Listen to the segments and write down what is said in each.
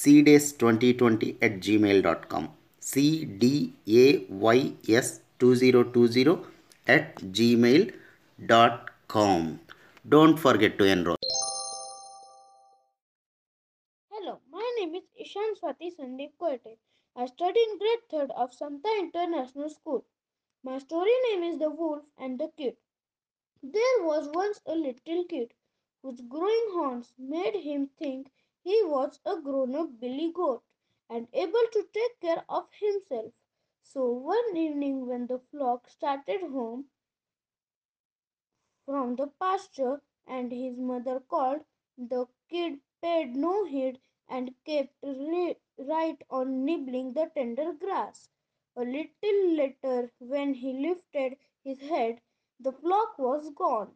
cdays2020@gmail.com cdays2020@gmail.com. Don't forget to enroll. Hello, my name is Ishan Swati Sandeep Koyate. I study in grade 3rd of Samata International School. My story name is The Wolf and the Kid. There was once a little kid whose growing horns made him think he was a grown-up billy goat and able to take care of himself. So one evening when the flock started home from the pasture and his mother called, the kid paid no heed and kept right on nibbling the tender grass. A little later when he lifted his head, the flock was gone.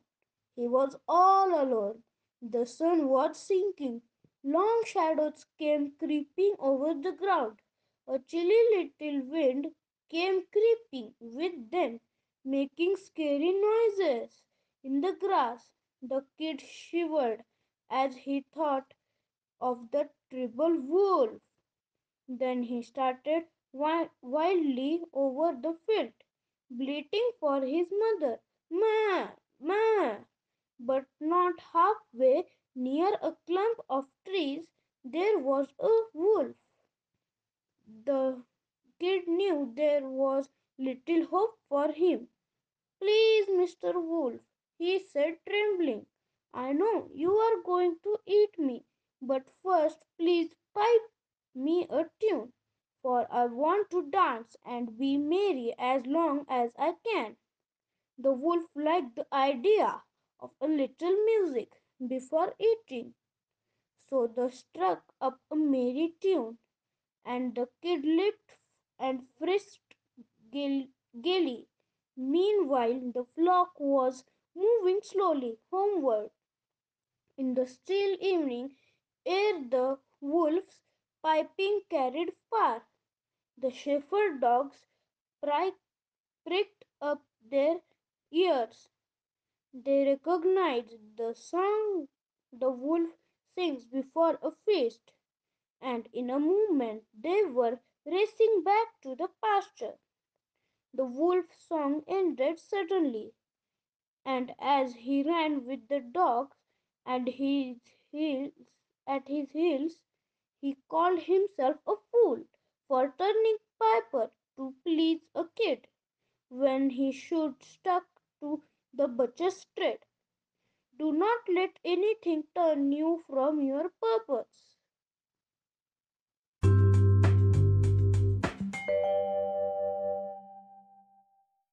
He was all alone. The sun was sinking. Long shadows came creeping over the ground. A chilly little wind came creeping with them, making scary noises in the grass. The kid shivered as he thought of the terrible wolf. Then he started wildly over the field, bleating for his mother, "Ma, ma!" But not halfway, near a clump of trees, there was a wolf. The kid knew there was little hope for him. "Please, Mr. Wolf," he said, trembling, "I know you are going to eat me, but first please pipe me a tune, for I want to dance and be merry as long as I can." The wolf liked the idea of a little music before eating, so they struck up a merry tune, and the kid leaped and frisked gaily. Meanwhile, the flock was moving slowly homeward. In the still evening air, the wolf's piping carried far. The shepherd dogs pricked up their ears. They recognized the song the wolf sings before a feast, and in a moment they were racing back to the pasture. The wolf's song ended suddenly, and as he ran with the dogs at his heels, he called himself a fool for turning piper to please a kid when he should stuck to the butcher's trade. Do not let anything turn you from your purpose.